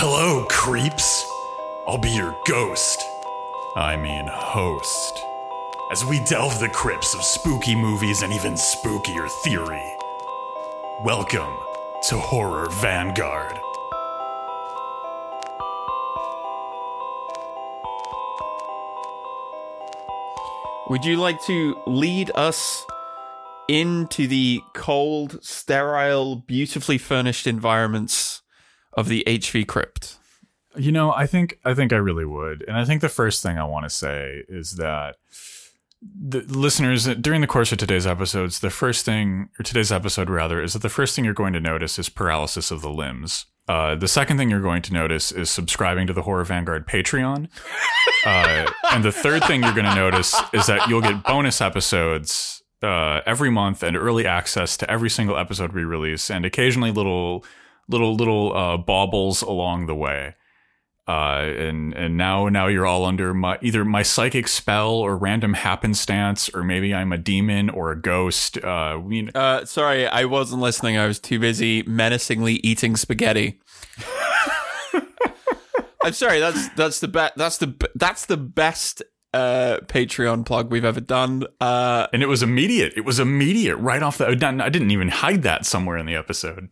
Hello, creeps. I'll be your ghost. I mean host. As we delve the crypts of spooky movies and even spookier theory. Welcome to Horror Vanguard. Would you like to lead us into the cold, sterile, beautifully furnished environments of the HV crypt? You know, I think I really would. And I think the first thing I want to say is that the listeners, during the course of today's episode, is that the first thing you're going to notice is paralysis of the limbs. The second thing you're going to notice is subscribing to the Horror Vanguard Patreon. And the third thing you're going to notice is that you'll get bonus episodes every month and early access to every single episode we release, and occasionally little baubles along the way. And now you're all under either my psychic spell or random happenstance, or maybe I'm a demon or a ghost. Sorry, I wasn't listening. I was too busy menacingly eating spaghetti. I'm sorry. That's the best Patreon plug we've ever done. And it was immediate. Right off the. I didn't even hide that somewhere in the episode.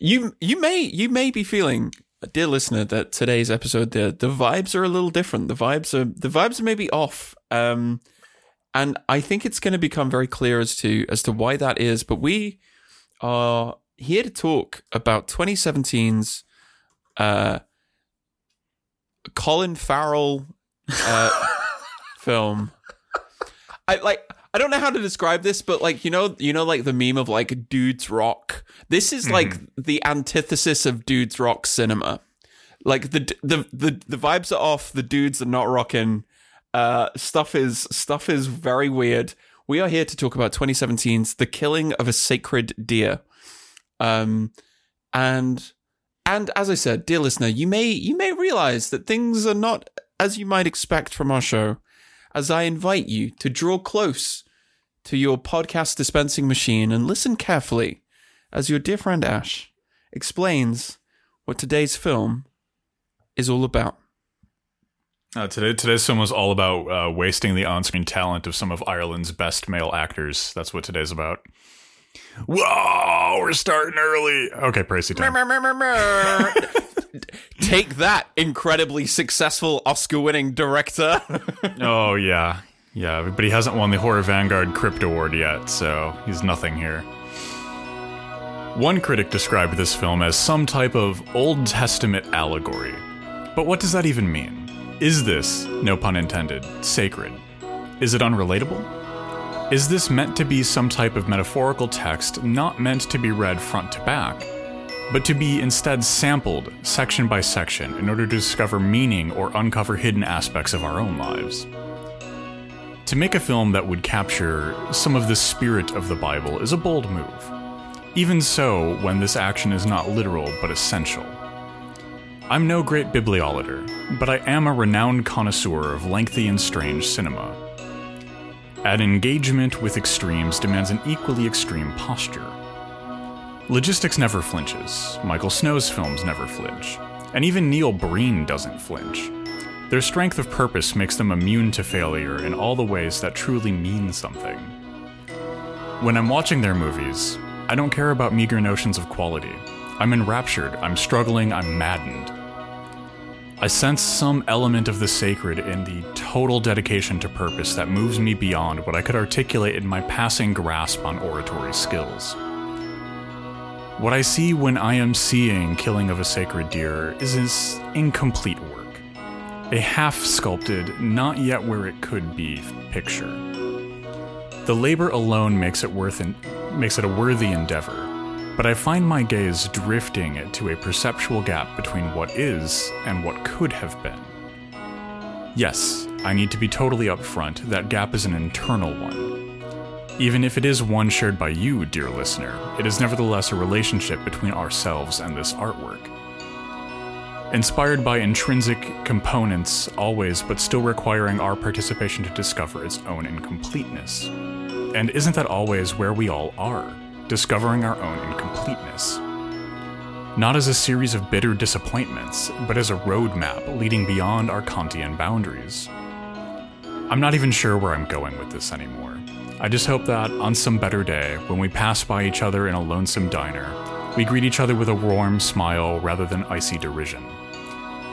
You may be feeling, dear listener, that today's episode, the vibes are a little different. The vibes are maybe off, and I think it's going to become very clear as to why that is. But we are here to talk about 2017's Colin Farrell film. I don't know how to describe this, but like you know, like the meme of like dudes rock. This is like the antithesis of dudes rock cinema. Like the vibes are off. The dudes are not rocking. Stuff is very weird. We are here to talk about 2017's The Killing of a Sacred Deer. And as I said, dear listener, you may realize that things are not as you might expect from our show, as I invite you to draw close to your podcast dispensing machine and listen carefully as your dear friend Ash explains what today's film is all about. Today's film was all about wasting the on-screen talent of some of Ireland's best male actors. That's what today's about. Whoa, we're starting early. Okay, Pricey time. Take that, incredibly successful Oscar-winning director. Oh, yeah. Yeah, but he hasn't won the Horror Vanguard Crypt Award yet, so he's nothing here. One critic described this film as some type of Old Testament allegory. But what does that even mean? Is this, no pun intended, sacred? Is it unrelatable? Is this meant to be some type of metaphorical text not meant to be read front to back, but to be instead sampled section by section in order to discover meaning or uncover hidden aspects of our own lives? To make a film that would capture some of the spirit of the Bible is a bold move, even so when this action is not literal but essential. I'm no great bibliolater, but I am a renowned connoisseur of lengthy and strange cinema. An engagement with extremes demands an equally extreme posture. Logistics never flinches, Michael Snow's films never flinch, and even Neil Breen doesn't flinch. Their strength of purpose makes them immune to failure in all the ways that truly mean something. When I'm watching their movies, I don't care about meager notions of quality. I'm enraptured, I'm struggling, I'm maddened. I sense some element of the sacred in the total dedication to purpose that moves me beyond what I could articulate in my passing grasp on oratory skills. What I see when I am seeing Killing of a Sacred Deer is this incomplete work. A half-sculpted, not yet where it could be, picture. The labor alone makes it a worthy endeavor, but I find my gaze drifting to a perceptual gap between what is and what could have been. Yes, I need to be totally upfront, that gap is an internal one. Even if it is one shared by you, dear listener, it is nevertheless a relationship between ourselves and this artwork. Inspired by intrinsic components always, but still requiring our participation to discover its own incompleteness. And isn't that always where we all are, discovering our own incompleteness? not as a series of bitter disappointments, but as a roadmap leading beyond our Kantian boundaries. I'm not even sure where I'm going with this anymore. I just hope that, on some better day, when we pass by each other in a lonesome diner, we greet each other with a warm smile rather than icy derision.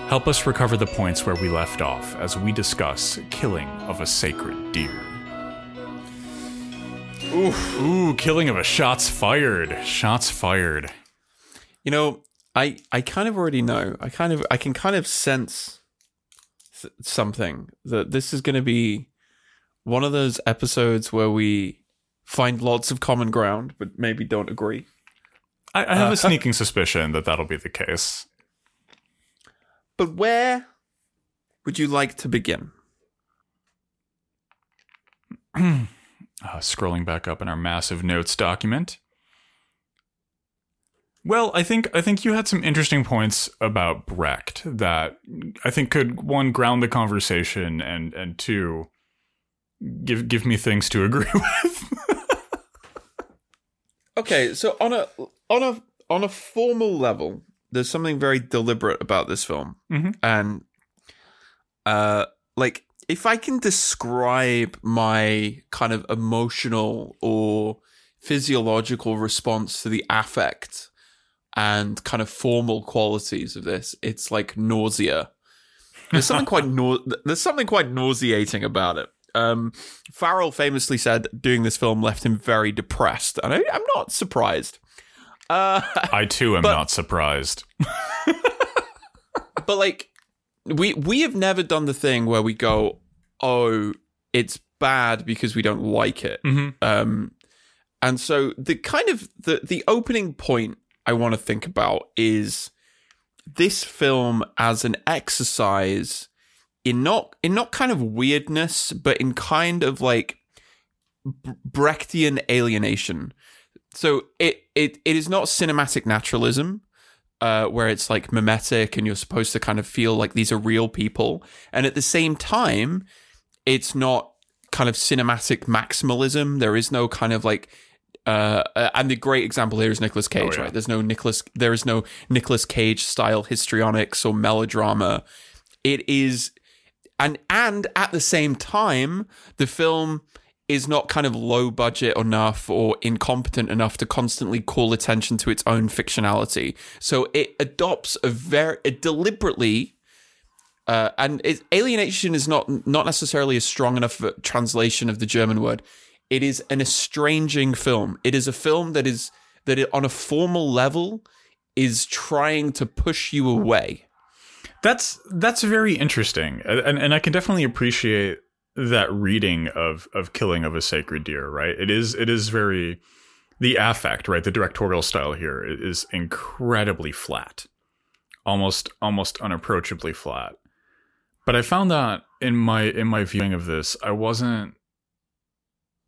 Help us recover the points where we left off as we discuss Killing of a Sacred Deer. Ooh, Killing of a Shots Fired. Shots fired. You know, I kind of already know. I can kind of sense something, that this is going to be one of those episodes where we find lots of common ground, but maybe don't agree. I have a sneaking suspicion that that'll be the case. But where would you like to begin? Scrolling back up in our massive notes document. Well, I think you had some interesting points about Brecht that I think could, one, ground the conversation, and two, give me things to agree with. Okay, so on a formal level, there's something very deliberate about this film, mm-hmm. and like, if I can describe my kind of emotional or physiological response to the affect and kind of formal qualities of this, it's like nausea. There's something quite nauseating about it. Farrell famously said doing this film left him very depressed, and I'm not surprised. I too am not surprised. But like, we have never done the thing where we go, oh, it's bad because we don't like it. Mm-hmm. And so the kind of the opening point I want to think about is this film as an exercise in not kind of weirdness, but in kind of like Brechtian alienation. So it is not cinematic naturalism, where it's like mimetic and you're supposed to kind of feel like these are real people. And at the same time, it's not kind of cinematic maximalism. There is no kind of like... and the great example here is Nicolas Cage, oh, yeah. right? There is no Nicolas Cage style histrionics or melodrama. It is... And at the same time, the film is not kind of low budget enough or incompetent enough to constantly call attention to its own fictionality. So it adopts a deliberately, and alienation is not necessarily a strong enough translation of the German word. It is an estranging film. It is a film that on a formal level is trying to push you away. That's very interesting, and I can definitely appreciate that reading of Killing of a Sacred Deer, right? It is very, the affect, right? The directorial style here is incredibly flat, almost unapproachably flat. But I found that in my viewing of this, I wasn't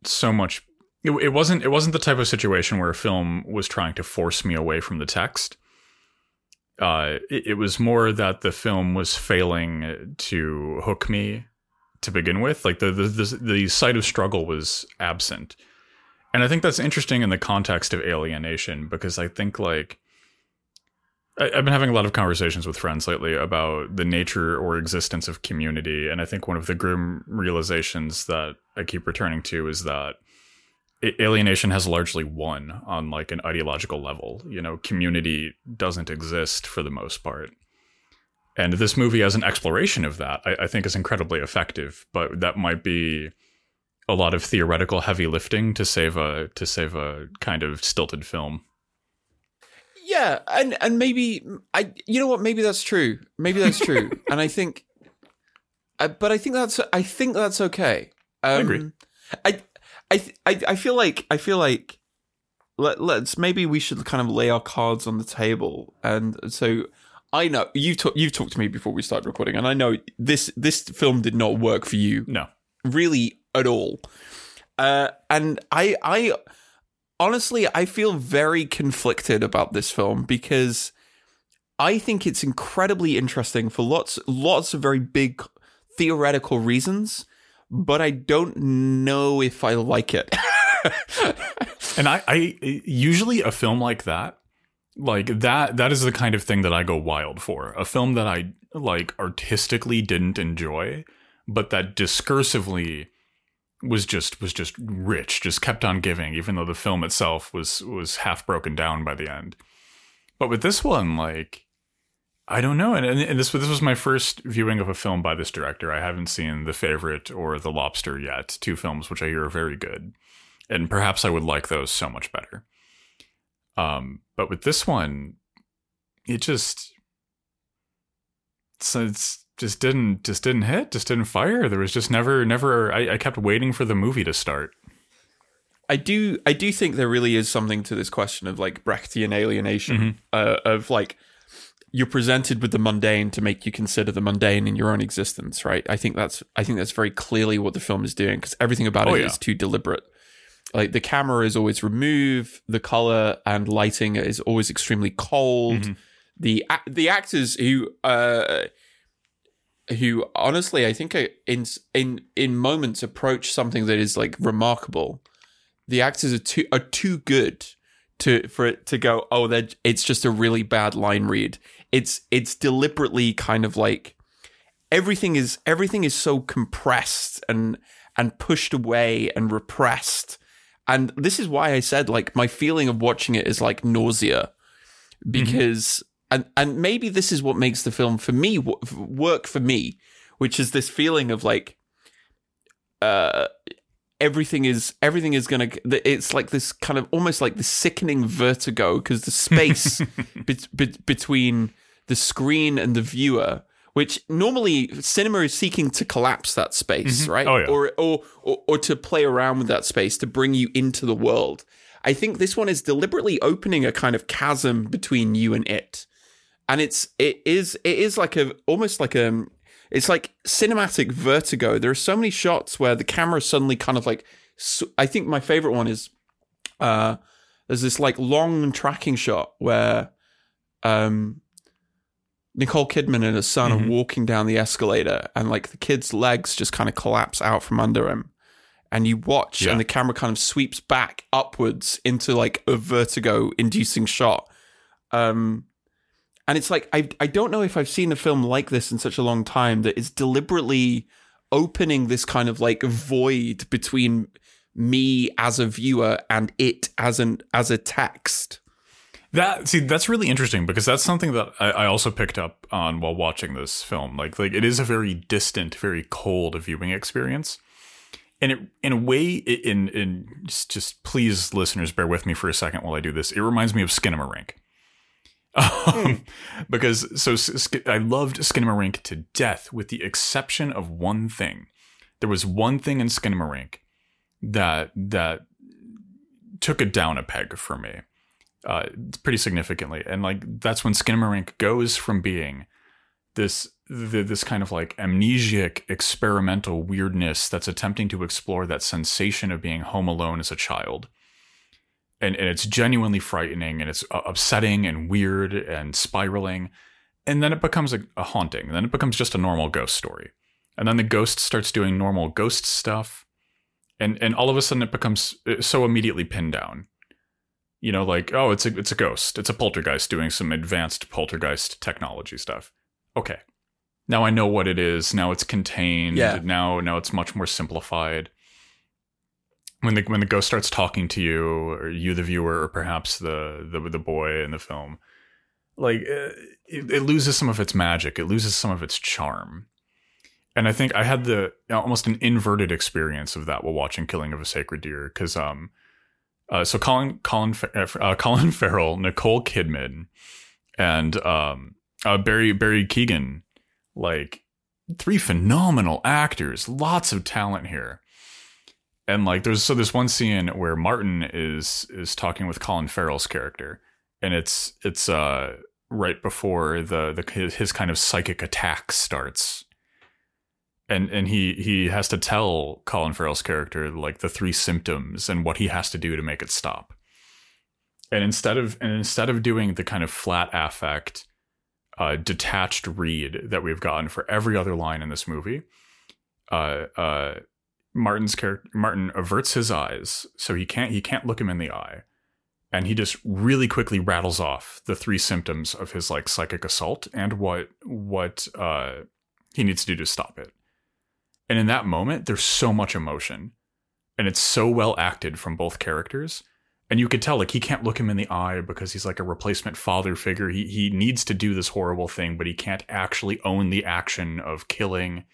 so much. It wasn't the type of situation where a film was trying to force me away from the text. It was more that the film was failing to hook me. To begin with, like the sight of struggle was absent, and I think that's interesting in the context of alienation, because I think like I've been having a lot of conversations with friends lately about the nature or existence of community, and I think one of the grim realizations that I keep returning to is that alienation has largely won on like an ideological level. You know, community doesn't exist for the most part. And this movie, as an exploration of that, I think is incredibly effective. But that might be a lot of theoretical heavy lifting to save a kind of stilted film. Yeah, and maybe you know what? Maybe that's true. And I think, but I think that's okay. I agree. I feel like let's maybe we should kind of lay our cards on the table, and so. I know you've talked to me before we started recording, and I know this film did not work for you, no, really at all. And I honestly, I feel very conflicted about this film, because I think it's incredibly interesting for lots of very big theoretical reasons, but I don't know if I like it. And I usually a film like that Like, that is the kind of thing that I go wild for. A film that I, like, artistically didn't enjoy, but that discursively was just rich, just kept on giving, even though the film itself was half broken down by the end. But with this one, like, I don't know. And this was my first viewing of a film by this director. I haven't seen The Favourite or The Lobster yet, two films which I hear are very good. And perhaps I would like those so much better. But with this one, it just didn't hit, didn't fire. There was just never. I kept waiting for the movie to start. I do think there really is something to this question of, like, Brechtian alienation, of, like, you're presented with the mundane to make you consider the mundane in your own existence, right? I think that's very clearly what the film is doing, because everything about is too deliberate. Like, the camera is always removed, the color and lighting is always extremely cold. The actors who honestly, I think are in moments approach something that is, like, remarkable. The actors are too good to go, oh, it's just a really bad line read. It's deliberately kind of like everything is so compressed and pushed away and repressed. And this is why I said, like, my feeling of watching it is like nausea, because and maybe this is what makes the film for me work for me, which is this feeling of, like, everything is going to, it's like this kind of almost like the sickening vertigo, because the space between the screen and the viewer, which normally cinema is seeking to collapse that space, right? Oh, yeah. Or to play around with that space to bring you into the world. I think this one is deliberately opening a kind of chasm between you and it. And it is like it's like cinematic vertigo. There are so many shots where the camera suddenly kind of, like, I think my favorite one is there's this, like, long tracking shot where Nicole Kidman and her son are walking down the escalator, and, like, the kid's legs just kind of collapse out from under him. And you watch, and the camera kind of sweeps back upwards into, like, a vertigo-inducing shot. And it's like, I don't know if I've seen a film like this in such a long time that is deliberately opening this kind of, like, void between me as a viewer and it as a text. That's really interesting, because that's something that I also picked up on while watching this film. Like it is a very distant, very cold viewing experience. And it, in a way, just please, listeners, bear with me for a second while I do this. It reminds me of Skinnamarink. Because I loved Skinnamarink to death, with the exception of one thing. There was one thing in Skinnamarink that took it down a peg for me, pretty significantly. And, like, that's when Skinnamarink goes from being this kind of, like, amnesiac experimental weirdness that's attempting to explore that sensation of being home alone as a child. And it's genuinely frightening, and it's upsetting and weird and spiraling. And then it becomes a haunting. And then it becomes just a normal ghost story. And then the ghost starts doing normal ghost stuff. And all of a sudden it becomes so immediately pinned down. You know, like, oh, it's a ghost. It's a poltergeist doing some advanced poltergeist technology stuff. Okay. Now I know what it is. Now it's contained. Yeah. Now it's much more simplified. When the ghost starts talking to you, or you, the viewer, or perhaps the boy in the film, like, it loses some of its magic. It loses some of its charm. And I think I had almost an inverted experience of that while watching Killing of a Sacred Deer, because so Colin Farrell, Nicole Kidman, and Barry Keegan, like, three phenomenal actors, lots of talent here. And, like, there's one scene where Martin is talking with Colin Farrell's character, and it's right before his kind of psychic attack starts, and he has to tell Colin Farrell's character, like, the three symptoms and what he has to do to make it stop. And instead of doing the kind of flat affect, detached read that we've gotten for every other line in this movie, Martin's character averts his eyes, so he can't look him in the eye, And he just really quickly rattles off the three symptoms of his like psychic assault and what he needs to do to stop it. And in that moment, there's so much emotion, and it's so well acted from both characters. And you could tell, like, he can't look him in the eye because he's like a replacement father figure. He needs to do this horrible thing, but he can't actually own the action of killing.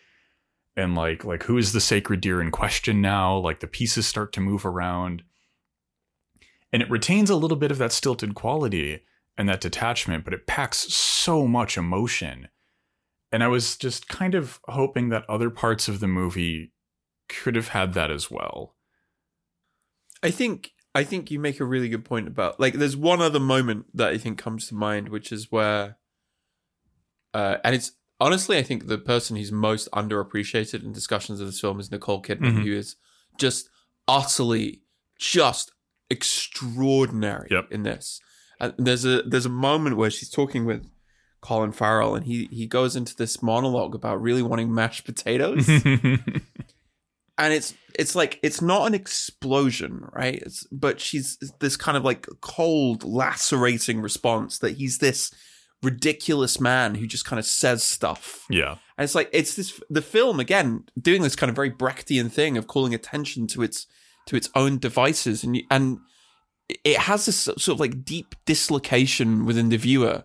And like who is the sacred deer in question now? Like, the pieces start to move around. And it retains a little bit of that stilted quality and that detachment, but it packs so much emotion. And I was just kind of hoping that other parts of the movie could have had that as well. I think you make a really good point about, like, there's one other moment that I think comes to mind, which is where, and it's honestly, I think the person who's most underappreciated in discussions of this film is Nicole Kidman, mm-hmm. who is just utterly, just extraordinary yep. in this. And there's a moment where she's talking with Colin Farrell, and he goes into this monologue about really wanting mashed potatoes. And it's like, it's not an explosion, right? But she's this kind of like cold, lacerating response that he's this ridiculous man who just kind of says stuff. Yeah. And it's like, it's this, the film, again, doing this kind of very Brechtian thing of calling attention to its own devices. And it has this sort of like deep dislocation within the viewer.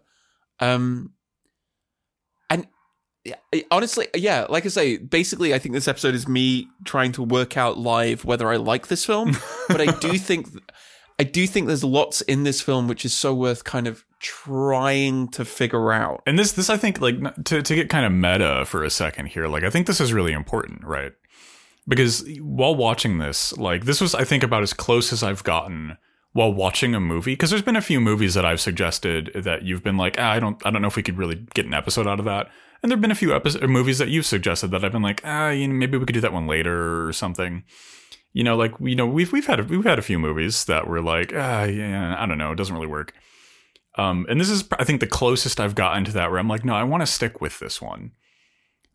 Honestly, yeah, like I say, basically, I think this episode is me trying to work out live whether I like this film, but I do think there's lots in this film which is so worth kind of trying to figure out. And this I think, like, to get kind of meta for a second here, like, I think this is really important, right? Because while watching this, like, this was, I think, about as close as I've gotten while watching a movie, because there's been a few movies that I've suggested that you've been like, I don't know if we could really get an episode out of that. And there've been a few movies that you've suggested that I've been like, you know, maybe we could do that one later or something. You know, like, you know, we've had a few movies that were like, yeah, I don't know, it doesn't really work. And this is, I think, the closest I've gotten to that where I'm like, no, I want to stick with this one.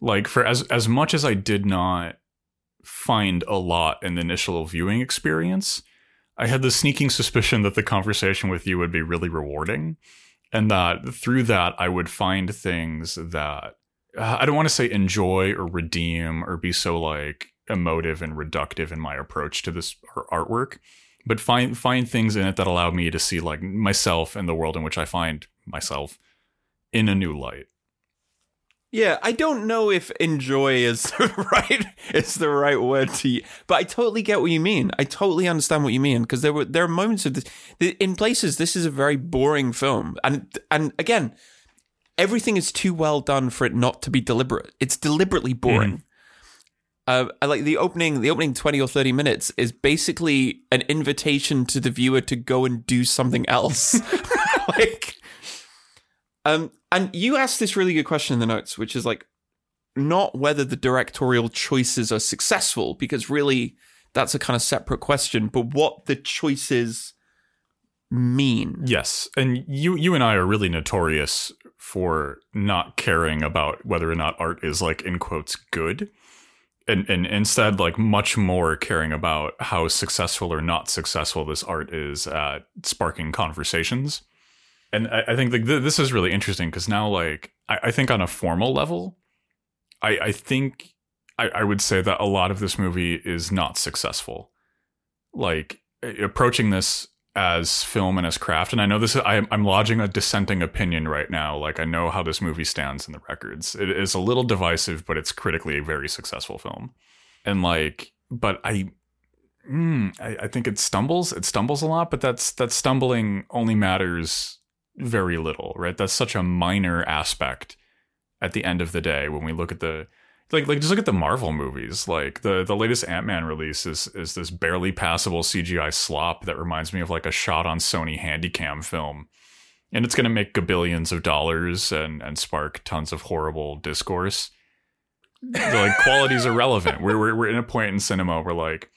Like, for as much as I did not find a lot in the initial viewing experience, I had the sneaking suspicion that the conversation with you would be really rewarding. And that through that, I would find things that I don't want to say enjoy or redeem or be so like emotive and reductive in my approach to this artwork, but find things in it that allow me to see like myself and the world in which I find myself in a new light. Yeah, I don't know if enjoy is the right word to use, but I totally get what you mean. I totally understand what you mean, because there are moments of this in places. This is a very boring film, and again, everything is too well done for it not to be deliberate. It's deliberately boring. Mm. I like the opening 20 or 30 minutes is basically an invitation to the viewer to go and do something else. Like. And you asked this really good question in the notes, which is like, not whether the directorial choices are successful, because really that's a kind of separate question, but what the choices mean. Yes. And you and I are really notorious for not caring about whether or not art is, like, in quotes, good. And instead, like, much more caring about how successful or not successful this art is at sparking conversations. And I think like this is really interesting because now, like, I think on a formal level, I think I would say that a lot of this movie is not successful. Like, approaching this as film and as craft. And I know this is, I'm lodging a dissenting opinion right now. Like, I know how this movie stands in the records. It is a little divisive, but it's critically a very successful film. And like, but I think it stumbles. It stumbles a lot, but that stumbling only matters very little, right? That's such a minor aspect at the end of the day when we look at the like just look at the Marvel movies. Like the latest Ant-Man release is this barely passable CGI slop that reminds me of like a shot on Sony Handycam film, and it's going to make billions of dollars and spark tons of horrible discourse. Like, quality's irrelevant. We're in a point in cinema where like,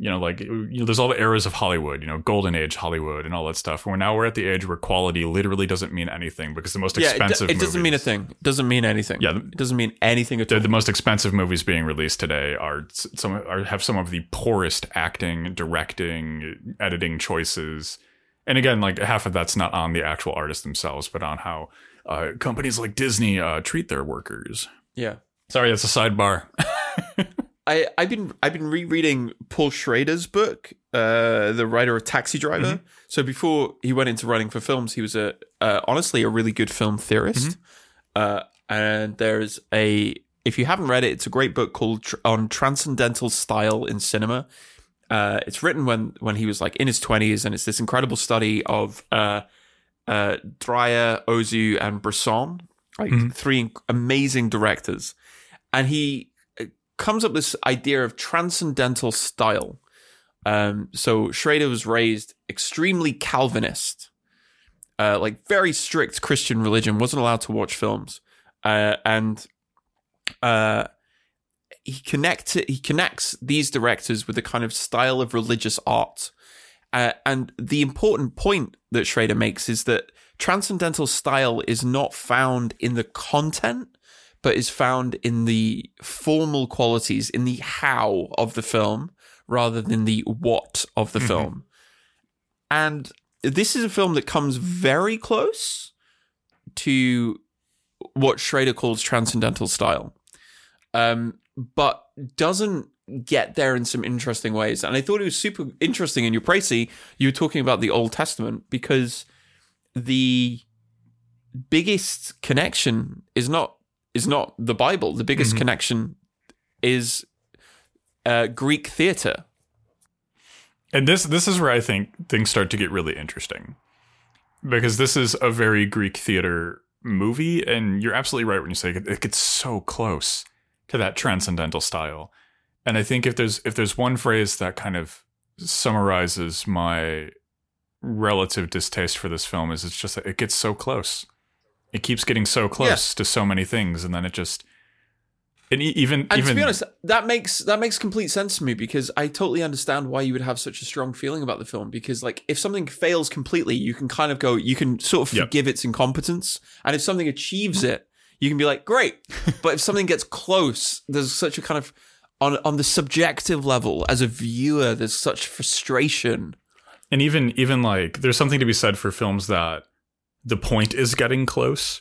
there's all the eras of Hollywood, you know, golden age Hollywood and all that stuff. And we're now at the age where quality literally doesn't mean anything, because the most expensive movies... doesn't mean a thing. It doesn't mean anything. Yeah. It doesn't mean anything at all. The most expensive movies being released today have some of the poorest acting, directing, editing choices And again, like half of that's not on the actual artists themselves, but on how companies like Disney treat their workers. Yeah. Sorry, that's a sidebar. I've been rereading Paul Schrader's book, the writer of Taxi Driver. Mm-hmm. So before he went into writing for films, he was honestly a really good film theorist. Mm-hmm. And there's if you haven't read it, it's a great book called On Transcendental Style in Cinema. It's written when he was like in his 20s, and it's this incredible study of Dreyer, Ozu, and Brisson, like three amazing directors. And he comes up with this idea of transcendental style. So Schrader was raised extremely Calvinist, like very strict Christian religion, wasn't allowed to watch films. He connects these directors with a kind of style of religious art. And the important point that Schrader makes is that transcendental style is not found in the content, but is found in the formal qualities, in the how of the film, rather than the what of the film. And this is a film that comes very close to what Schrader calls transcendental style. But doesn't get there in some interesting ways. And I thought it was super interesting in your précis, you were talking about the Old Testament, because the biggest connection is not the Bible. The biggest connection is Greek theater. And this is where I think things start to get really interesting, because this is a very Greek theater movie, and you're absolutely right when you say it gets so close to that transcendental style. And I think if there's one phrase that kind of summarizes my relative distaste for this film, is it's just that it gets so close. It keeps getting so close to so many things, and then it just and to be honest, that makes complete sense to me, because I totally understand why you would have such a strong feeling about the film, because like if something fails completely, you can kind of go, you can sort of forgive its incompetence, and if something achieves it, you can be like, great. But if something gets close, there's such a kind of on the subjective level as a viewer, there's such frustration. And even like there's something to be said for films that the point is getting close.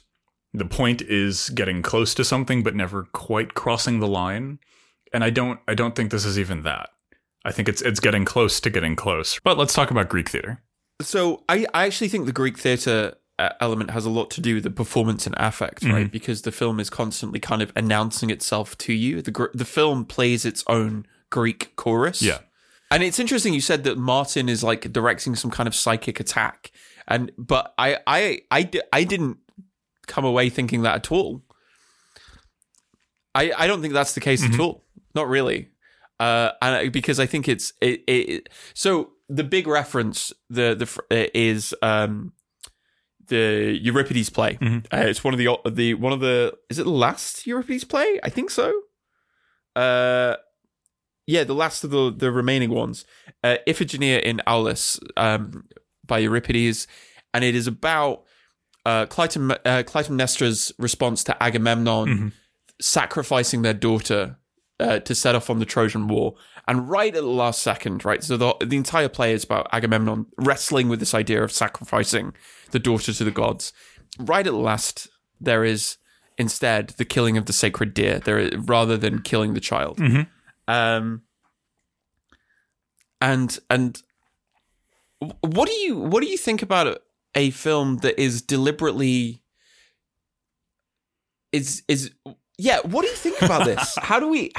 The point is getting close to something, but never quite crossing the line. And I don't think this is even that. I think it's getting close to getting close. But let's talk about Greek theater. So I actually think the Greek theater element has a lot to do with the performance and affect, right? Because the film is constantly kind of announcing itself to you. The film plays its own Greek chorus. Yeah. And it's interesting you said that Martin is like directing some kind of psychic attack. But I didn't come away thinking that at all. I don't think that's the case at all. Not really. Because I think so the big reference is the Euripides play. It's one of the is it the last Euripides play? I think so. The last of the remaining ones. Iphigenia in Aulis by Euripides, and it is about Clytemnestra's response to Agamemnon sacrificing their daughter to set off on the Trojan War, and right at the last second, right? So the entire play is about Agamemnon wrestling with this idea of sacrificing the daughter to the gods. Right at the last, there is instead the killing of the sacred deer, rather than killing the child. And what do you think about a film that is deliberately is yeah, what do you think about this? How do we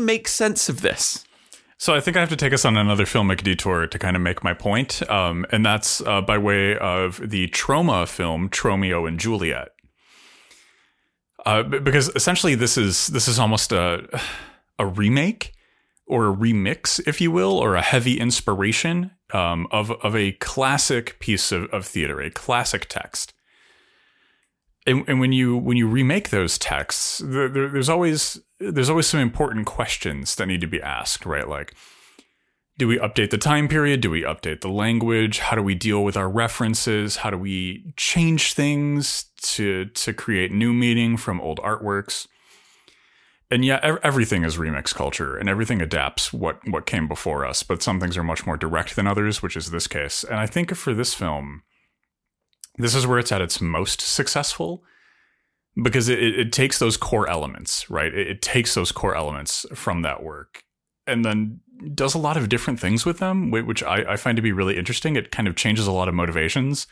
make sense of this? So I think I have to take us on another filmic detour to kind of make my point, and that's by way of the Troma film, Tromeo and Juliet, because essentially this is almost a remake or a remix, if you will, or a heavy inspiration of a classic piece of theater, a classic text. And when you remake those texts, there's always some important questions that need to be asked, right? Like, do we update the time period? Do we update the language? How do we deal with our references? How do we change things to create new meaning from old artworks? And yeah, everything is remix culture, and everything adapts what came before us. But some things are much more direct than others, which is this case. And I think for this film, this is where it's at its most successful, because it takes those core elements, right? It takes those core elements from that work and then does a lot of different things with them, which I find to be really interesting. It kind of changes a lot of motivations,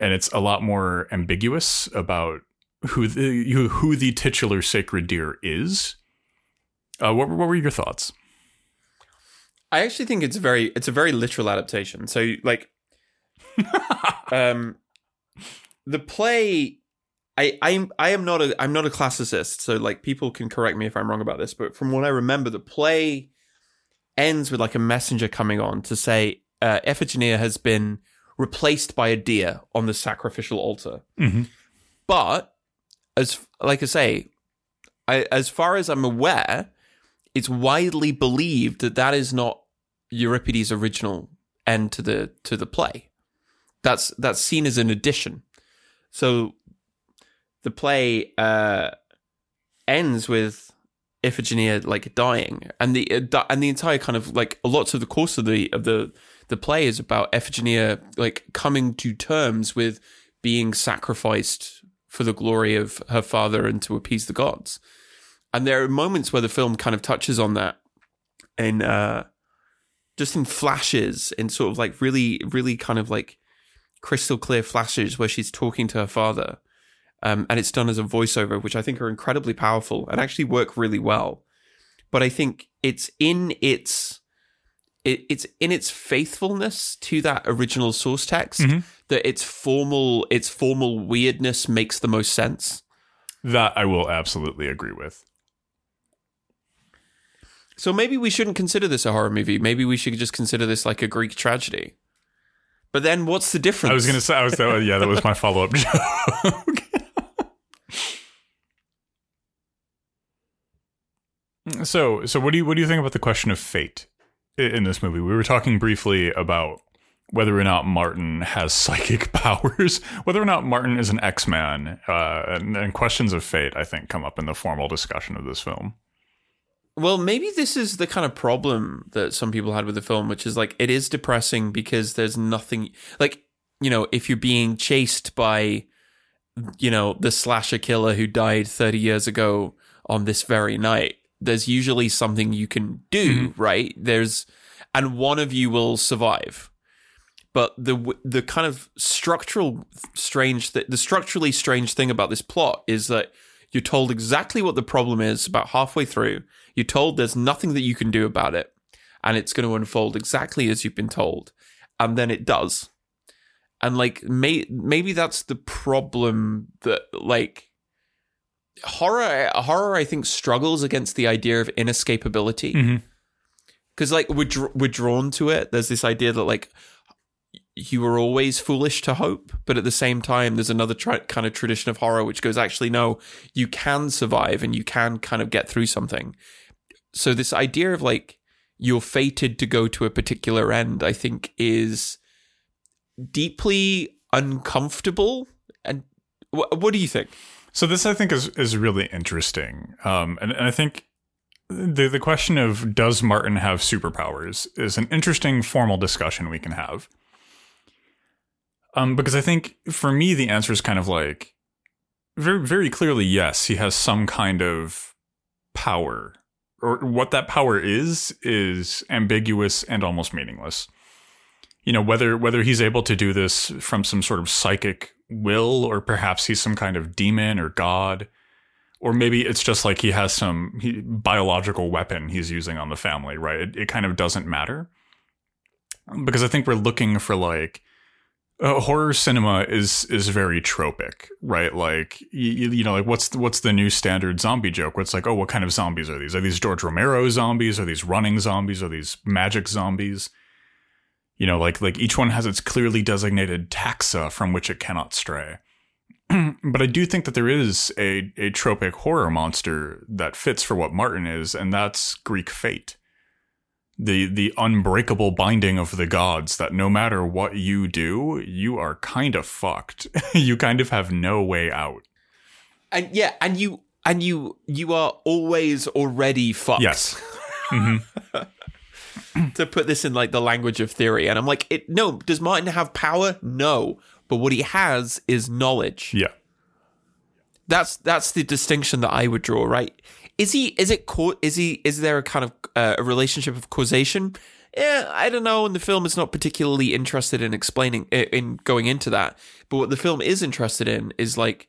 and it's a lot more ambiguous about who the titular sacred deer is. What were your thoughts? I actually think it's a very literal adaptation. So like, the play, I'm not a classicist, so like people can correct me if I'm wrong about this, but from what I remember, the play ends with like a messenger coming on to say Iphigenia has been replaced by a deer on the sacrificial altar. Mm-hmm. But as like I say, as far as I'm aware, it's widely believed that is not Euripides' original end to the play. That's seen as an addition. So the play ends with Iphigenia like dying, and the entire kind of like lots of the course of the play is about Iphigenia like coming to terms with being sacrificed for the glory of her father and to appease the gods. And there are moments where the film kind of touches on that and just in flashes, in sort of like really, really kind of like crystal clear flashes where she's talking to her father. And it's done as a voiceover, which I think are incredibly powerful and actually work really well. But I think it's in its faithfulness to that original source text, mm-hmm. that its formal weirdness makes the most sense. That I will absolutely agree with. So maybe we shouldn't consider this a horror movie. Maybe we should just consider this like a Greek tragedy. But then what's the difference? I was going to say, that was my follow-up joke. So what do you think about the question of fate? In this movie, we were talking briefly about whether or not Martin has psychic powers, whether or not Martin is an X-Man, and questions of fate, I think, come up in the formal discussion of this film. Well, maybe this is the kind of problem that some people had with the film, which is like, it is depressing because there's nothing like, you know, if you're being chased by, you know, the slasher killer who died 30 years ago on this very night, there's usually something you can do, mm-hmm. right? And one of you will survive. But the kind of structurally strange thing about this plot is that you're told exactly what the problem is about halfway through. You're told there's nothing that you can do about it, and it's going to unfold exactly as you've been told, and then it does. And like maybe that's the problem that like. Horror, I think, struggles against the idea of inescapability, because mm-hmm. like we're drawn to it. There's this idea that like you were always foolish to hope, but at the same time, there's another kind of tradition of horror which goes, actually, no, you can survive and you can kind of get through something. So this idea of like you're fated to go to a particular end, I think, is deeply uncomfortable. And what do you think? So this, I think, is really interesting. And I think the question of does Martin have superpowers is an interesting formal discussion we can have. Because I think, for me, the answer is kind of like, very, very clearly, yes, he has some kind of power. Or what that power is ambiguous and almost meaningless. You know, whether he's able to do this from some sort of psychic will, or perhaps he's some kind of demon or god, or maybe it's just like he has some biological weapon he's using on the family, right? It kind of doesn't matter, because I think we're looking for like horror cinema is very tropic, right? Like you know, like what's the new standard zombie joke? What's like, oh, what kind of zombies are these? Are these George Romero zombies? Are these running zombies? Are these magic zombies? You know, like each one has its clearly designated taxa from which it cannot stray. But I do think that there is a tropic horror monster that fits for what Martin is, and that's Greek fate. The unbreakable binding of the gods that no matter what you do, you are kind of fucked. You kind of have no way out. And yeah, and you and you are always already fucked. Yes. Mm-hmm. To put this in like the language of theory. And I'm like, no, does Martin have power? No. But what he has is knowledge. Yeah. That's the distinction that I would draw, right? Is there a kind of a relationship of causation? I don't know, and the film is not particularly interested in explaining, in going into that. But what the film is interested in is, like,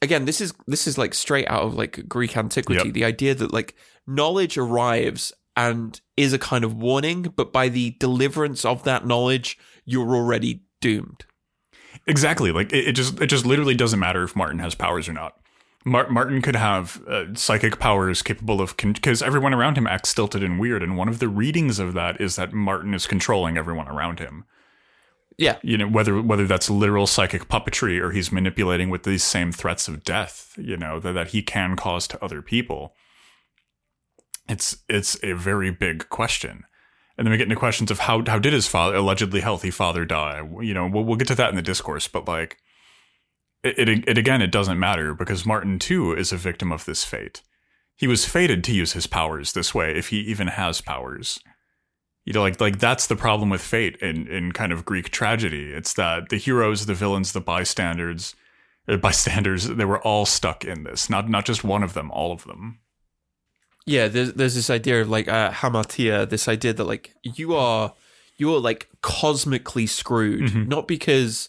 again, this is like straight out of like Greek antiquity. Yep. The idea that like knowledge arrives and is a kind of warning, but by the deliverance of that knowledge, you're already doomed. Exactly. Like it just literally doesn't matter if Martin has powers or not. Martin could have psychic powers capable of... Because everyone around him acts stilted and weird. And one of the readings of that is that Martin is controlling everyone around him. Yeah. You know, whether that's literal psychic puppetry or he's manipulating with these same threats of death, you know, that he can cause to other people. It's a very big question. And then we get into questions of how did his father, allegedly healthy father, die? You know, we'll get to that in the discourse, but like... It doesn't matter because Martin, too, is a victim of this fate. He was fated to use his powers this way, if he even has powers. You know, like that's the problem with fate in kind of Greek tragedy. It's that the heroes, the villains, the bystanders, they were all stuck in this. Not just one of them, all of them. Yeah, there's this idea of like hamartia, this idea that like you are like cosmically screwed, mm-hmm. not because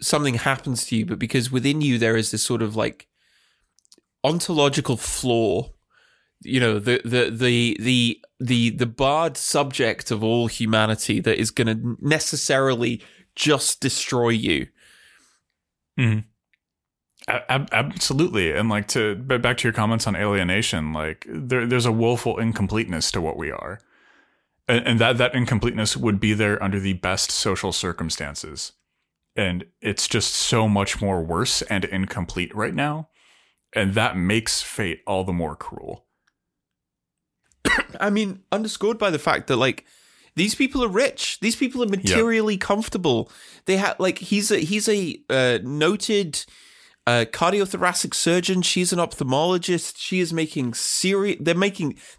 something happens to you, but because within you there is this sort of like ontological flaw, you know, the barred subject of all humanity that is going to necessarily just destroy you. Mm-hmm. Absolutely. And like but back to your comments on alienation, like there's a woeful incompleteness to what we are, and that incompleteness would be there under the best social circumstances. And it's just so much more worse and incomplete right now. And that makes fate all the more cruel. I mean, underscored by the fact that, like, these people are rich. These people are materially comfortable. They have, like, he's a noted cardiothoracic surgeon. She's an ophthalmologist. She is making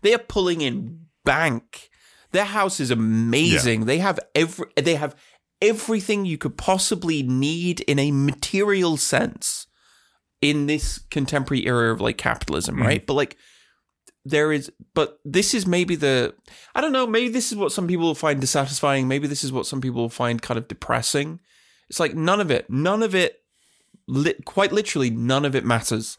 they are pulling in bank. Their house is amazing. Yeah. They have everything you could possibly need in a material sense in this contemporary era of like capitalism, right? Mm. But like this is maybe maybe this is what some people will find dissatisfying. Maybe this is what some people will find kind of depressing. It's like none of it matters. None of it matters.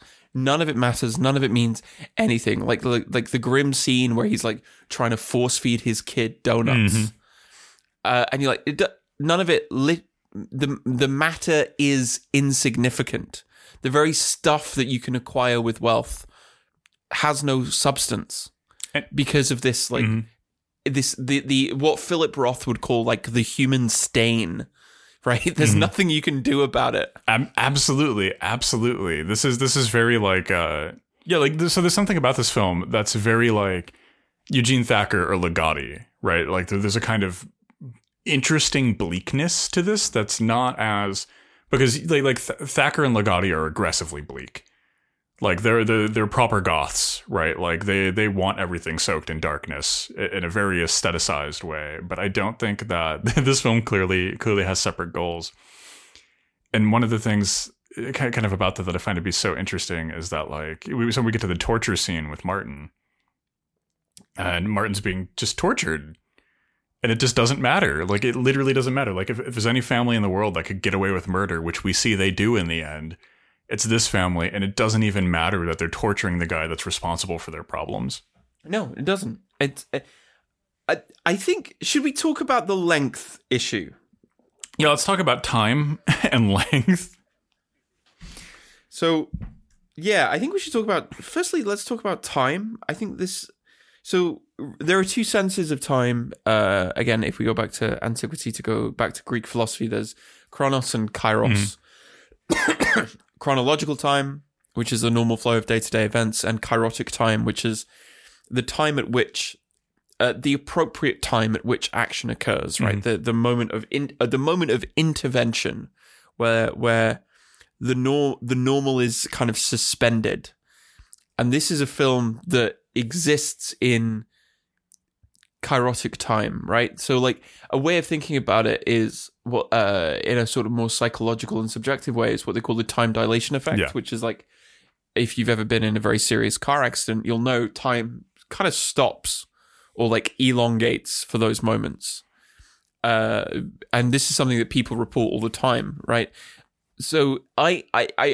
None of it means anything. Like the grim scene where he's like trying to force feed his kid donuts. Mm-hmm. And you're like, none of it, the matter is insignificant. The very stuff that you can acquire with wealth has no substance because of this, like, mm-hmm. this what Philip Roth would call like the human stain, right? There's mm-hmm. nothing you can do about it. Absolutely. This is very like, so there's something about this film that's very like Eugene Thacker or Ligotti, right? Like there's a kind of interesting bleakness to this that's not as, because like Thacker and Ligotti are aggressively bleak. Like they're proper goths, right? Like they want everything soaked in darkness in a very aestheticized way. But I don't think that this film clearly has separate goals. And one of the things kind of about that I find to be so interesting is that like we get to the torture scene with Martin, and Martin's being just tortured. And it just doesn't matter. Like, it literally doesn't matter. Like, if there's any family in the world that could get away with murder, which we see they do in the end, it's this family. And it doesn't even matter that they're torturing the guy that's responsible for their problems. No, it doesn't. I think, should we talk about the length issue? Yeah, let's talk about time and length. So, yeah, I think we should talk about, firstly, let's talk about time. I think this... So there are two senses of time. Again, if we go back to antiquity, to go back to Greek philosophy, there's chronos and kairos. Mm. Chronological time, which is the normal flow of day-to-day events, and kairotic time, which is the time at which, the appropriate time at which action occurs, right? Mm. The moment of intervention, where the normal is kind of suspended. And this is a film that exists in chirotic time, right? So, like, a way of thinking about it is what, in a sort of more psychological and subjective way, is what they call the time dilation effect, yeah. Which is like, if you've ever been in a very serious car accident, you'll know time kind of stops or like elongates for those moments. And this is something that people report all the time, right? So I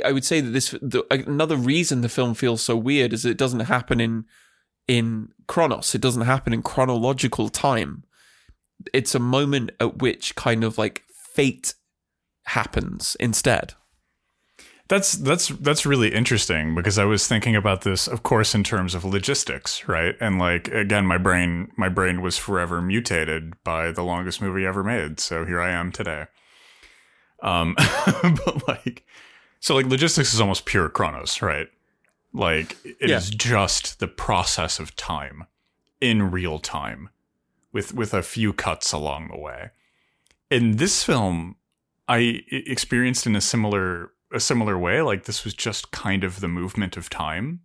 would say that another reason the film feels so weird is it doesn't happen in chronos. It doesn't happen in chronological time. It's a moment at which kind of like fate happens instead. That's really interesting, because I was thinking about this, of course, in terms of logistics, right? And like, again, my brain was forever mutated by the longest movie ever made. So here I am today. But like, so like logistics is almost pure chronos, right? Like it is just the process of time in real time with a few cuts along the way. In this film, I experienced in a similar way, like this was just kind of the movement of time.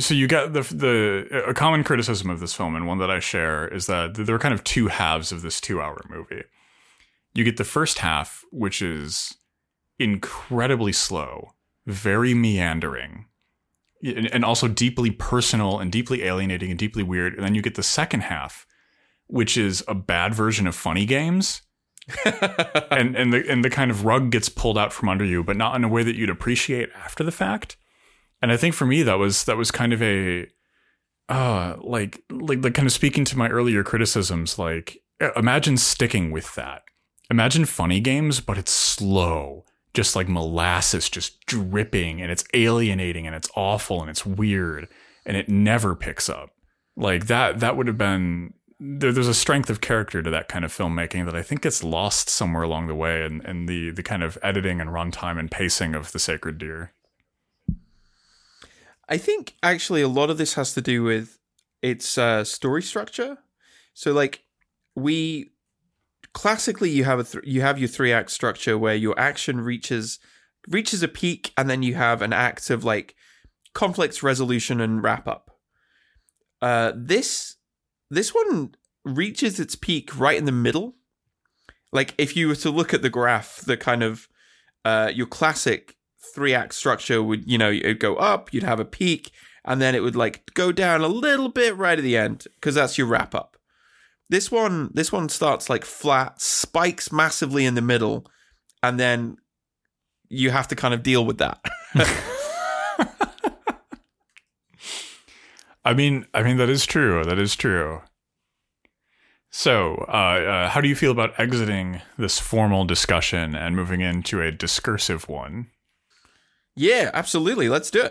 So you got a common criticism of this film, and one that I share, is that there are kind of two halves of this 2-hour movie. You get the first half, which is incredibly slow, very meandering, and also deeply personal and deeply alienating and deeply weird. And then you get the second half, which is a bad version of Funny Games. and the kind of rug gets pulled out from under you, but not in a way that you'd appreciate after the fact. And I think for me that was kind of a like kind of speaking to my earlier criticisms, like imagine sticking with that. Imagine Funny Games, but it's slow, just like molasses, just dripping, and it's alienating and it's awful and it's weird and it never picks up. Like that would have been there's a strength of character to that kind of filmmaking that I think gets lost somewhere along the way, and the kind of editing and runtime and pacing of The Sacred Deer. I think actually a lot of this has to do with its story structure. So like classically you have your 3-act structure where your action reaches a peak, and then you have an act of like conflict resolution and wrap up. This one reaches its peak right in the middle. Like, if you were to look at the graph, the kind of your classic 3-act structure would, you know, it'd go up, you'd have a peak, and then it would like go down a little bit right at the end, because that's your wrap up. This one starts like flat, spikes massively in the middle, and then you have to kind of deal with that. I mean that is true. That is true. So, how do you feel about exiting this formal discussion and moving into a discursive one? Yeah, absolutely. Let's do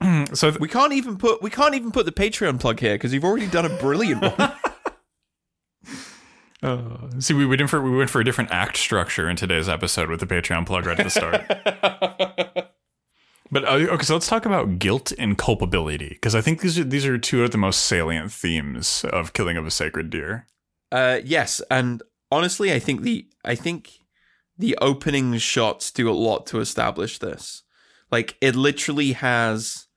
it. So we can't even put the Patreon plug here, because you've already done a brilliant one. See, we went for a different act structure in today's episode with the Patreon plug right at the start. But okay, so let's talk about guilt and culpability, because I think these are two of the most salient themes of Killing of a Sacred Deer. Yes, and honestly, I think the opening shots do a lot to establish this. Like, it literally has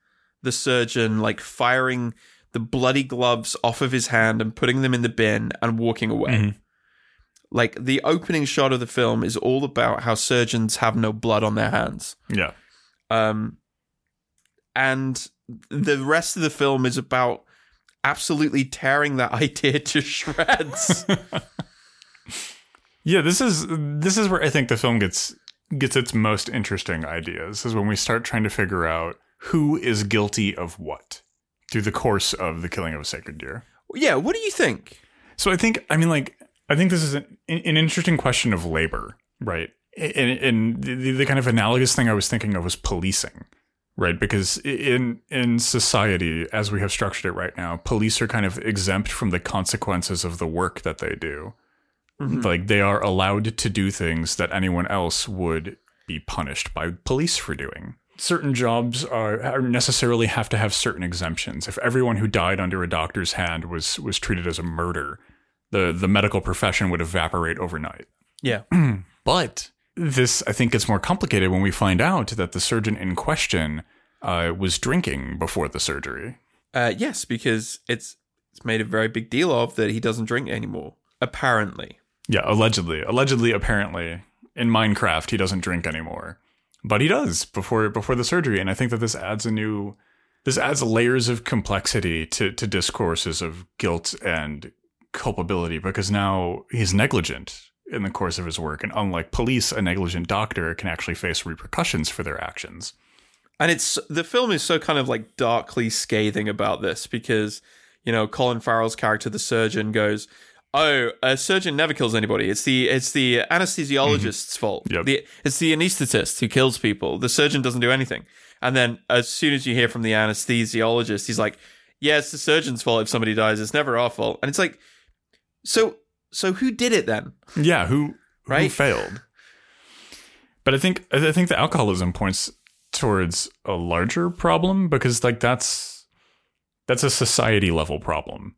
the surgeon like firing the bloody gloves off of his hand and putting them in the bin and walking away. Mm-hmm. Like, the opening shot of the film is all about how surgeons have no blood on their hands. Yeah. And the rest of the film is about absolutely tearing that idea to shreds. Yeah, this is where I think the film gets its most interesting ideas, is when we start trying to figure out who is guilty of what through the course of The Killing of a Sacred Deer. Yeah, what do you think? So I think this is an interesting question of labor, right? And the kind of analogous thing I was thinking of was policing, right? Because in society, as we have structured it right now, police are kind of exempt from the consequences of the work that they do. Mm-hmm. Like, they are allowed to do things that anyone else would be punished by police for doing. Certain jobs are necessarily have to have certain exemptions. If everyone who died under a doctor's hand was treated as a murder, the medical profession would evaporate overnight. Yeah. But this, I think, gets more complicated when we find out that the surgeon in question was drinking before the surgery. Yes, because it's made a very big deal of that he doesn't drink anymore, apparently. Yeah, allegedly, apparently. In Minecraft, he doesn't drink anymore. But he does before the surgery. And I think that this adds layers of complexity to discourses of guilt and culpability, because now he's negligent in the course of his work. And unlike police, a negligent doctor can actually face repercussions for their actions. And the film is so kind of like darkly scathing about this because, you know, Colin Farrell's character, the surgeon, goes, "Oh, a surgeon never kills anybody. It's the anesthesiologist's fault. Yep. It's the anesthetist who kills people. The surgeon doesn't do anything." And then as soon as you hear from the anesthesiologist, he's like, "Yeah, it's the surgeon's fault if somebody dies. It's never our fault." And it's like, so who did it then? Yeah, who failed? But I think the alcoholism points towards a larger problem, because like that's a society level problem.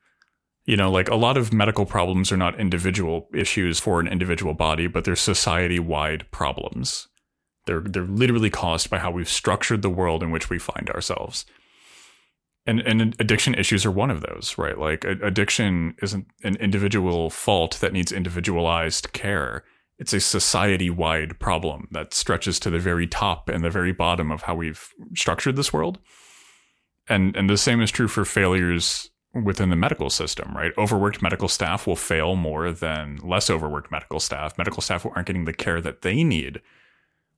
You know, like a lot of medical problems are not individual issues for an individual body, but they're society-wide problems. They're literally caused by how we've structured the world in which we find ourselves. And addiction issues are one of those, right? Like addiction isn't an individual fault that needs individualized care. It's a society-wide problem that stretches to the very top and the very bottom of how we've structured this world. And the same is true for failures within the medical system, right? Overworked medical staff will fail more than less overworked medical staff. Medical staff who aren't getting the care that they need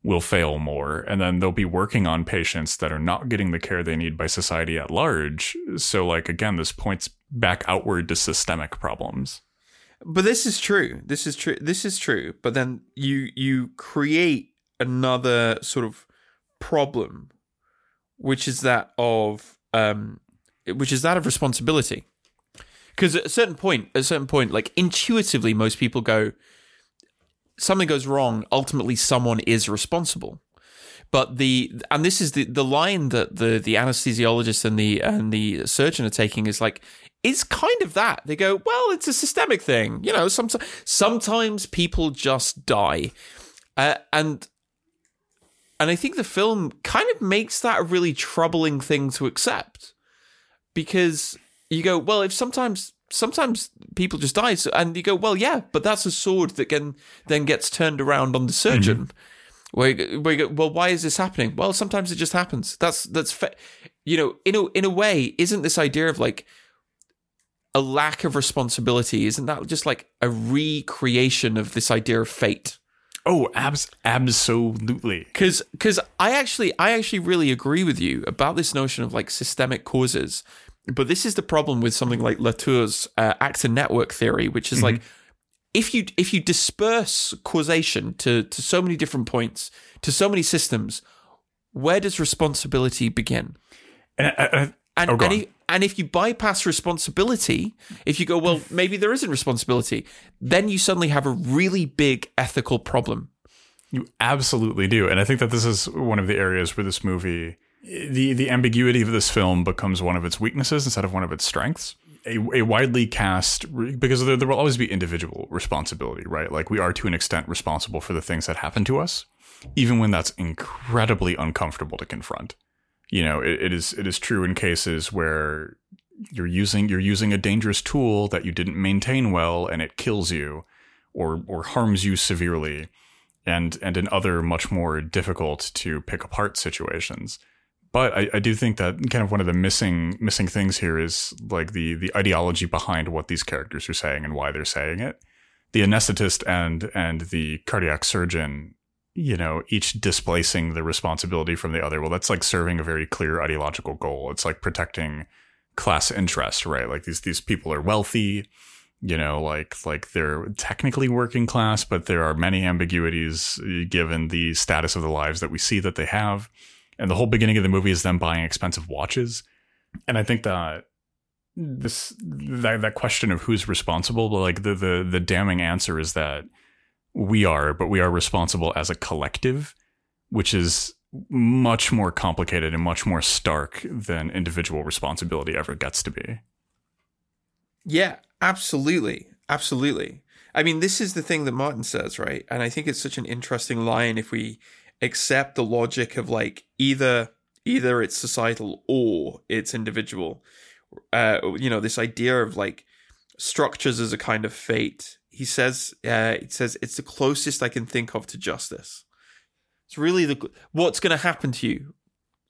will fail more. And then they'll be working on patients that are not getting the care they need by society at large. So like, again, this points back outward to systemic problems. But this is true. This is true. But then you create another sort of problem, which is that of, responsibility. Because at a certain point, like intuitively, most people go, something goes wrong, ultimately someone is responsible. But this is the line that the anesthesiologist and the surgeon are taking is like, it's kind of that. They go, well, it's a systemic thing. You know, sometimes people just die. And I think the film kind of makes that a really troubling thing to accept. Because you go, well, if sometimes people just die, so, and you go, well, yeah, but that's a sword that then gets turned around on the surgeon. Mm-hmm. Where you go, well, why is this happening? Well, sometimes it just happens. In a way, isn't this idea of like a lack of responsibility? Isn't that just like a recreation of this idea of fate? Oh, absolutely. Because I actually really agree with you about this notion of like systemic causes. But this is the problem with something like Latour's actor network theory, which is like if you disperse causation to so many different points, to so many systems, where does responsibility begin? And if you bypass responsibility, if you go, well, maybe there isn't responsibility, then you suddenly have a really big ethical problem. You absolutely do. And I think that this is one of the areas where this movie, the ambiguity of this film becomes one of its weaknesses instead of one of its strengths. A widely cast, because there will always be individual responsibility, right? Like we are to an extent responsible for the things that happen to us, even when that's incredibly uncomfortable to confront. You know, it is true in cases where you're using a dangerous tool that you didn't maintain well and it kills you or harms you severely, and in other much more difficult to pick apart situations. But I do think that kind of one of the missing things here is like the ideology behind what these characters are saying and why they're saying it. The anesthetist and the cardiac surgeon, you know, each displacing the responsibility from the other. Well, that's like serving a very clear ideological goal. It's like protecting class interest, right? Like these people are wealthy, you know, like they're technically working class, but there are many ambiguities given the status of the lives that we see that they have. And the whole beginning of the movie is them buying expensive watches. And I think that that question of who's responsible, like the damning answer is that we are, but we are responsible as a collective, which is much more complicated and much more stark than individual responsibility ever gets to be. Yeah, absolutely. I mean, this is the thing that Martin says, right? And I think it's such an interesting line if we accept the logic of like either it's societal or it's individual. You know, this idea of like structures as a kind of fate. He says it's the closest I can think of to justice. It's really what's going to happen to you.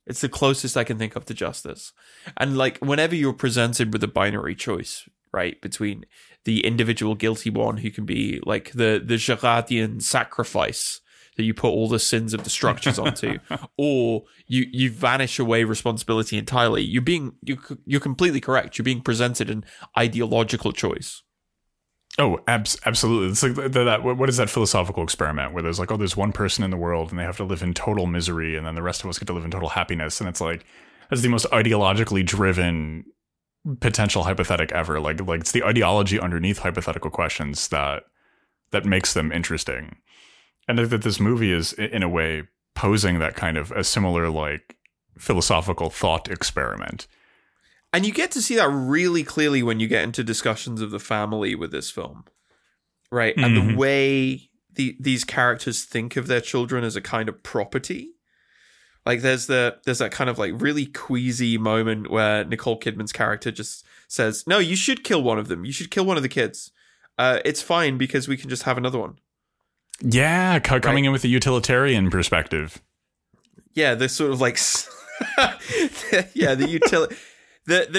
It's the closest I can think of to justice. And like whenever you're presented with a binary choice, right, between the individual guilty one who can be like the Girardian sacrifice that you put all the sins of the structures onto, or you vanish away responsibility entirely. You're completely correct. You're being presented an ideological choice. Oh, absolutely. It's like that. What is that philosophical experiment where there's like, oh, there's one person in the world and they have to live in total misery, and then the rest of us get to live in total happiness. And it's like, that's the most ideologically driven potential hypothetic ever. Like it's the ideology underneath hypothetical questions that makes them interesting. And that this movie is, in a way, posing that kind of a similar like philosophical thought experiment. And you get to see that really clearly when you get into discussions of the family with this film, right? And mm-hmm. the way these characters think of their children as a kind of property. Like there's that kind of like really queasy moment where Nicole Kidman's character just says, no, you should kill one of them. You should kill one of the kids. It's fine because we can just have another one. Yeah, coming in with a utilitarian perspective. Yeah, this sort of like, yeah, the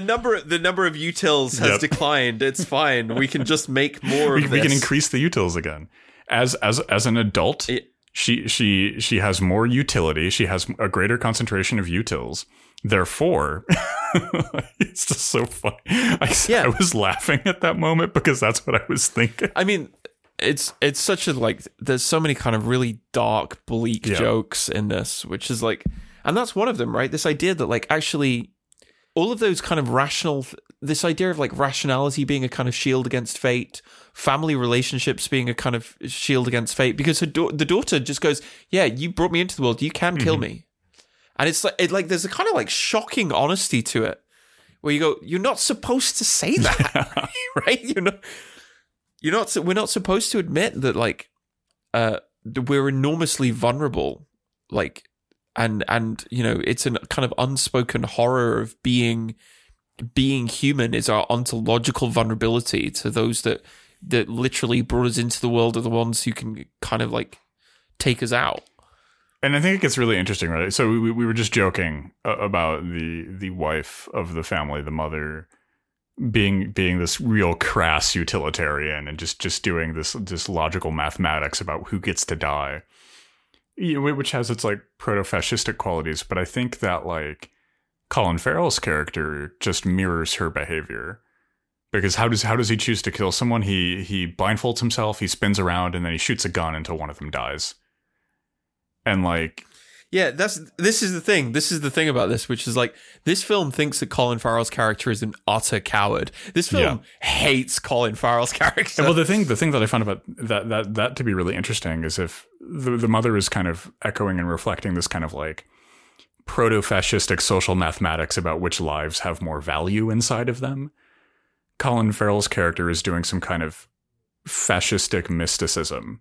number of utils has declined. It's fine. We can just make more. We can increase the utils again. As an adult, she has more utility. She has a greater concentration of utils. Therefore, it's just so funny. I was laughing at that moment because that's what I was thinking. I mean. It's such a, like, there's so many kind of really dark, bleak jokes in this, which is like, and that's one of them, right? This idea that, like, actually, all of those kind of this idea of, like, rationality being a kind of shield against fate, family relationships being a kind of shield against fate, because the daughter just goes, yeah, you brought me into the world, you can kill me. And it's like, there's a kind of, like, shocking honesty to it, where you go, you're not supposed to say that, right? We're not supposed to admit that, like, we're enormously vulnerable, like, and you know, it's a kind of unspoken horror of being human is our ontological vulnerability to those that literally brought us into the world are the ones who can kind of like take us out. And I think it gets really interesting, right? So we were just joking about the wife of the family, the mother. Being this real crass utilitarian and just doing this logical mathematics about who gets to die, you know, which has its like proto-fascistic qualities. But I think that like Colin Farrell's character just mirrors her behavior, because how does he choose to kill someone? He blindfolds himself, he spins around, and then he shoots a gun until one of them dies. And like. Yeah, this is the thing about this, which is like, this film thinks that Colin Farrell's character is an utter coward. This film hates Colin Farrell's character. Well, the thing that I found about that to be really interesting is if the mother is kind of echoing and reflecting this kind of like proto-fascistic social mathematics about which lives have more value inside of them, Colin Farrell's character is doing some kind of fascistic mysticism.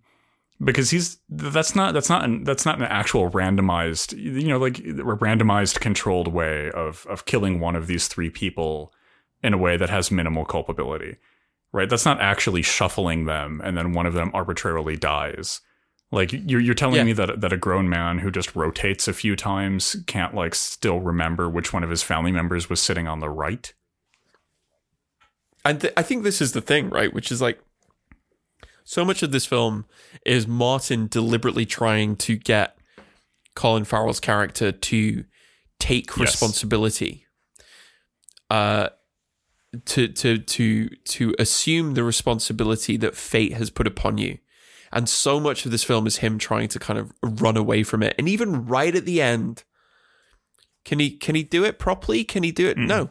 Because that's not an actual randomized, you know, like randomized controlled way of killing one of these three people in a way that has minimal culpability, right? That's not actually shuffling them and then one of them arbitrarily dies. Like you're telling me that a grown man who just rotates a few times can't like still remember which one of his family members was sitting on the right. And I think this is the thing, right? Which is like. So much of this film is Martin deliberately trying to get Colin Farrell's character to take responsibility, to assume the responsibility that fate has put upon you. And so much of this film is him trying to kind of run away from it. And even right at the end, can he do it properly? Can he do it? Mm-hmm. No.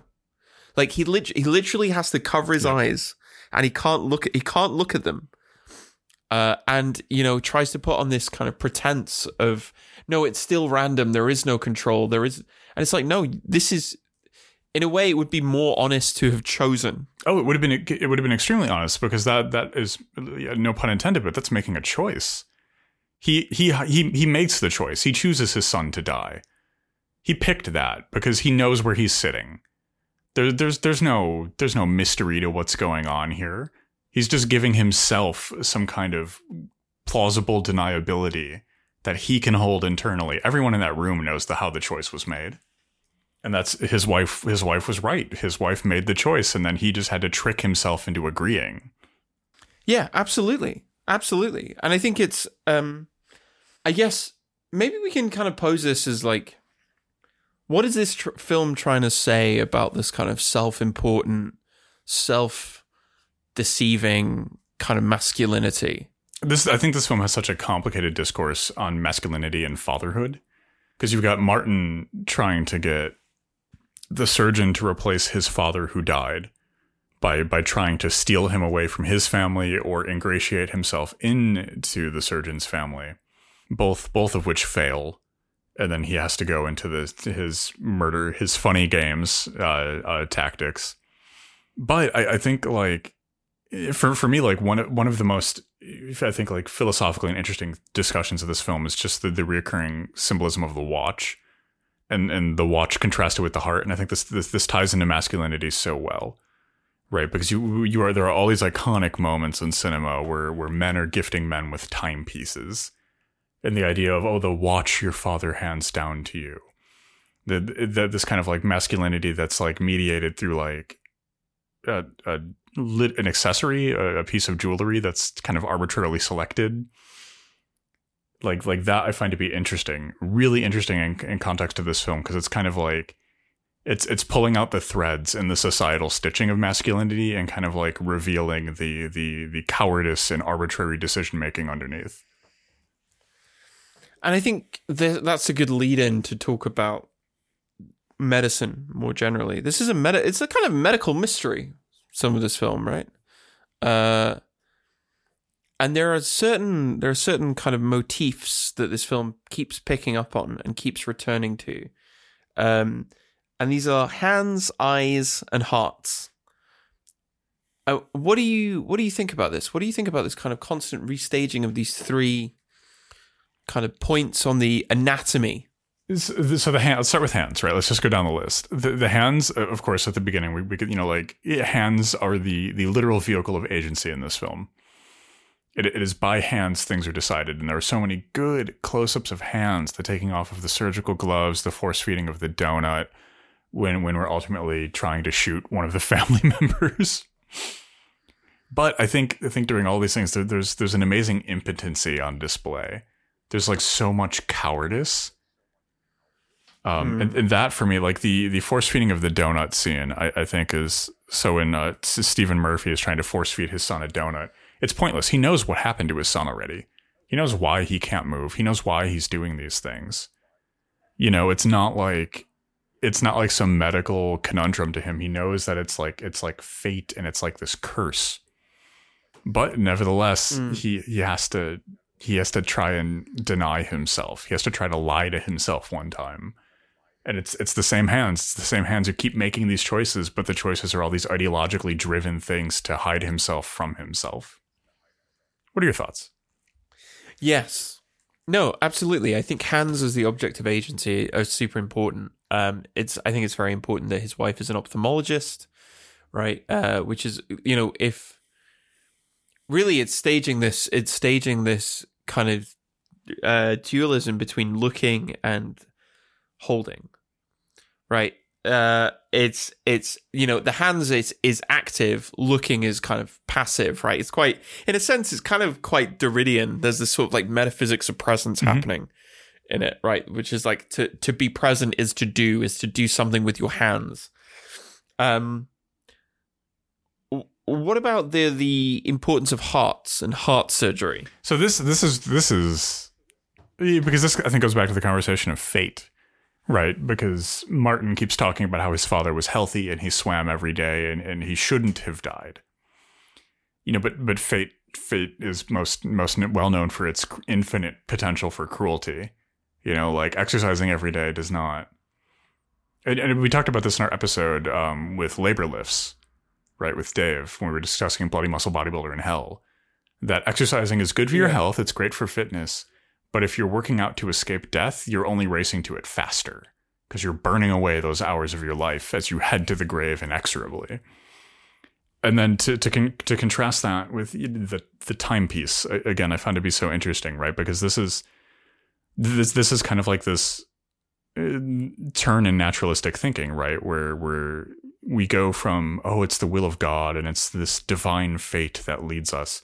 Like he literally has to cover his eyes, and he can't look at them. And, you know, tries to put on this kind of pretense of, no, it's still random. There is no control. And it's like, no, in a way, it would be more honest to have chosen. Oh, it would have been extremely honest, because that is, no pun intended, but that's making a choice. He makes the choice. He chooses his son to die. He picked that because he knows where he's sitting. There's no mystery to what's going on here. He's just giving himself some kind of plausible deniability that he can hold internally. Everyone in that room knows how the choice was made. And that's his wife. His wife was right. His wife made the choice, and then he just had to trick himself into agreeing. Yeah, absolutely. Absolutely. And I think it's, I guess, maybe we can kind of pose this as like, what is this film trying to say about this kind of self-important, self-deceiving kind of masculinity? I think this film has such a complicated discourse on masculinity and fatherhood, because you've got Martin trying to get the surgeon to replace his father who died by trying to steal him away from his family or ingratiate himself into the surgeon's family, both of which fail. And then he has to go into his funny games tactics. But I think, like, for me, like, one of the most, I think, like, philosophically and interesting discussions of this film is just the reoccurring symbolism of the watch, and the watch contrasted with the heart. And I think this ties into masculinity so well. Right, because there are all these iconic moments in cinema where men are gifting men with timepieces, and the idea of the watch your father hands down to you, this kind of like masculinity that's like mediated through like an accessory, a piece of jewelry that's kind of arbitrarily selected, like that I find to be interesting, really interesting in context of this film, because it's kind of like. It's pulling out the threads in the societal stitching of masculinity and kind of like revealing the cowardice and arbitrary decision making underneath. And I think that's a good lead in to talk about medicine more generally. This is it's a kind of medical mystery, some of this film, right? And there are certain kind of motifs that this film keeps picking up on and keeps returning to. And these are hands, eyes, and hearts. What do you think about this? What do you think about this kind of constant restaging of these three kind of points on the anatomy? So the hands. Let's start with hands, right? Let's just go down the list. The hands, of course, at the beginning, we could, hands are the literal vehicle of agency in this film. It is by hands things are decided, and there are so many good close-ups of hands. The taking off of the surgical gloves, the force-feeding of the donut. When we're ultimately trying to shoot one of the family members. But I think during all these things, there's an amazing impotency on display. There's like so much cowardice. And that for me, like the force feeding of the donut scene, I think is so when Stephen Murphy is trying to force feed his son a donut, it's pointless. He knows what happened to his son already. He knows why he can't move. He knows why he's doing these things. It's not like some medical conundrum to him. He knows that it's like fate and it's like this curse. But nevertheless, he has to try and deny himself. He has to try to lie to himself one time. And it's the same hands. It's the same hands who keep making these choices, but the choices are all these ideologically driven things to hide himself from himself. What are your thoughts? Yes. No, absolutely. I think hands as the object of agency are super important. I think it's very important that his wife is an ophthalmologist, right? Which is, if really it's staging this kind of dualism between looking and holding, right? It's the hands is active, looking is kind of passive, right? It's quite, in a sense, it's kind of quite Derridian. There's this sort of like metaphysics of presence happening in it, right? Which is like to be present is to do something with your hands. What about the importance of hearts and heart surgery? So this is because this I think goes back to the conversation of fate. Right, because Martin keeps talking about how his father was healthy and he swam every day and he shouldn't have died. But fate is most well known for its infinite potential for cruelty. Like exercising every day does not and we talked about this in our episode with labor lifts, right, with Dave, when we were discussing Bloody Muscle Bodybuilder in Hell, that exercising is good for your health, it's great for fitness, but if you're working out to escape death, you're only racing to it faster because you're burning away those hours of your life as you head to the grave inexorably. And then to contrast that with the timepiece, again, I found to be so interesting, right? Because this is kind of like this turn in naturalistic thinking, right? Where we go from, oh, it's the will of God and it's this divine fate that leads us,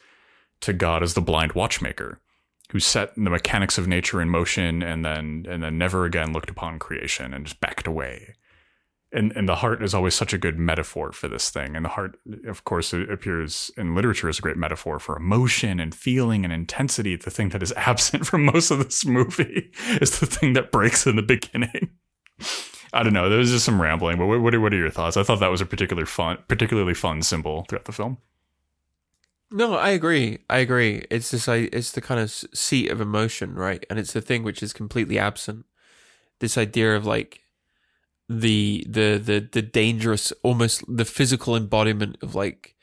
to God as the blind watchmaker who set the mechanics of nature in motion and then never again looked upon creation and just backed away. And the heart is always such a good metaphor for this thing. And the heart, of course, it appears in literature as a great metaphor for emotion and feeling and intensity. The thing that is absent from most of this movie is the thing that breaks in the beginning. I don't know. There was just some rambling, but what are your thoughts? I thought that was a particularly fun symbol throughout the film. No, I agree. It's this. It's the kind of seat of emotion, right? And it's the thing which is completely absent. This idea of like the dangerous, almost the physical embodiment of like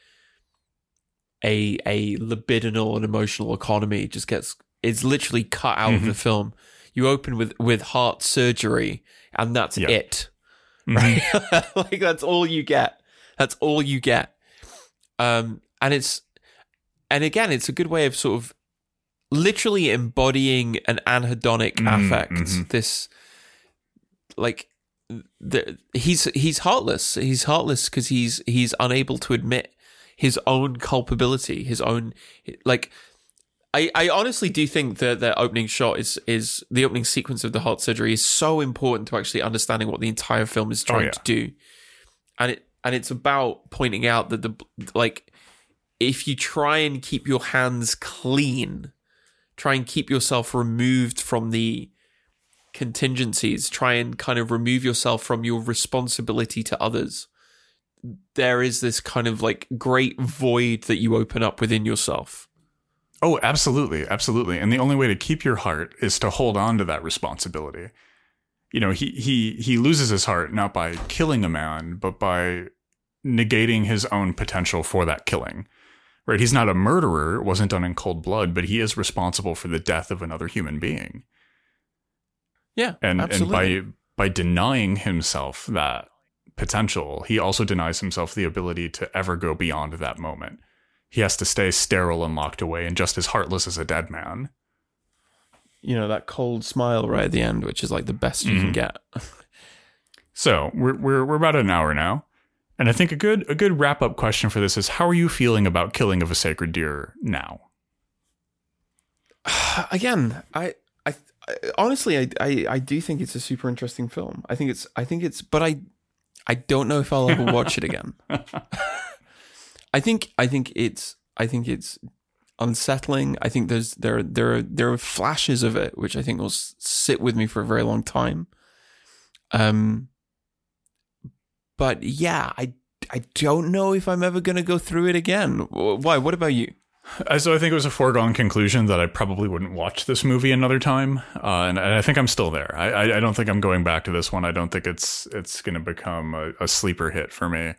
a libidinal and emotional economy just gets, it's literally cut out of the film. You open with heart surgery, and that's it, right? Like that's all you get. And it's. And again, it's a good way of sort of literally embodying an anhedonic affect. This, like, he's heartless. He's heartless because he's unable to admit his own culpability, his own, like. I honestly do think that the opening shot is the opening sequence of the heart surgery is so important to actually understanding what the entire film is trying to do, and it's about pointing out that the like. If you try and keep your hands clean, try and keep yourself removed from the contingencies, try and kind of remove yourself from your responsibility to others, there is this kind of like great void that you open up within yourself. Oh, absolutely. Absolutely. And the only way to keep your heart is to hold on to that responsibility. You know, he loses his heart not by killing a man, but by negating his own potential for that killing. Right, he's not a murderer, it wasn't done in cold blood, but he is responsible for the death of another human being. Yeah, absolutely. And by denying himself that potential, he also denies himself the ability to ever go beyond that moment. He has to stay sterile and locked away and just as heartless as a dead man. You know, that cold smile right at the end, which is like the best you can get. So, we're about an hour now. And I think a good wrap-up question for this is, how are you feeling about Killing of a Sacred Deer now? Again, I honestly do think it's a super interesting film. I think it's but I don't know if I'll ever watch it again. I think it's unsettling. I think there are flashes of it which I think will sit with me for a very long time. But yeah, I don't know if I'm ever going to go through it again. Why? What about you? So I think it was a foregone conclusion that I probably wouldn't watch this movie another time. And I think I'm still there. I don't think I'm going back to this one. I don't think it's going to become a sleeper hit for me.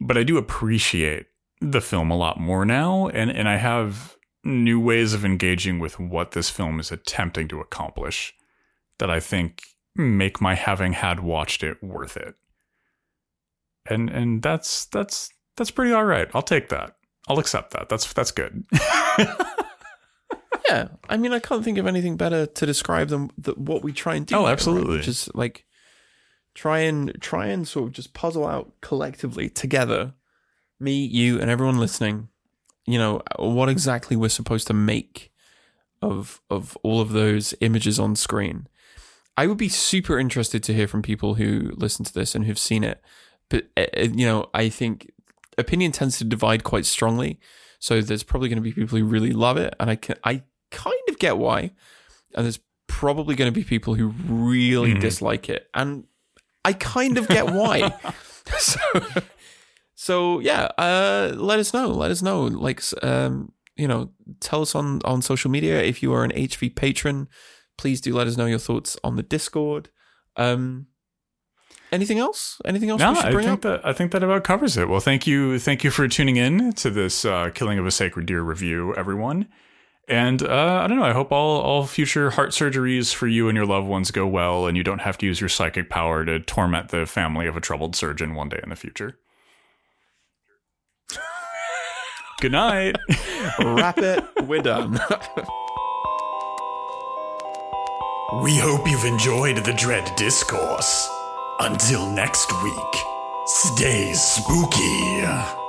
But I do appreciate the film a lot more now. And I have new ways of engaging with what this film is attempting to accomplish that I think make my having had watched it worth it. And that's pretty all right. I'll take that. I'll accept that. That's good. Yeah, I mean, I can't think of anything better to describe than what we try and do. Oh, absolutely. Right? Just like try and sort of just puzzle out collectively together, me, you, and everyone listening. You know what exactly we're supposed to make of all of those images on screen. I would be super interested to hear from people who listen to this and who've seen it. But, you know, I think opinion tends to divide quite strongly. So there's probably going to be people who really love it. And I kind of get why. And there's probably going to be people who really dislike it. And I kind of get why. So yeah, let us know. Like, you know, tell us on social media. If you are an HV patron, please do let us know your thoughts on the Discord. Anything else? Anything else? No, we should bring up? I think that about covers it. Well, thank you for tuning in to this Killing of a Sacred Deer review, everyone. And I don't know. I hope all future heart surgeries for you and your loved ones go well, and you don't have to use your psychic power to torment the family of a troubled surgeon one day in the future. Good night. Wrap it. We're done. We hope you've enjoyed the Dread Discourse. Until next week, stay spooky.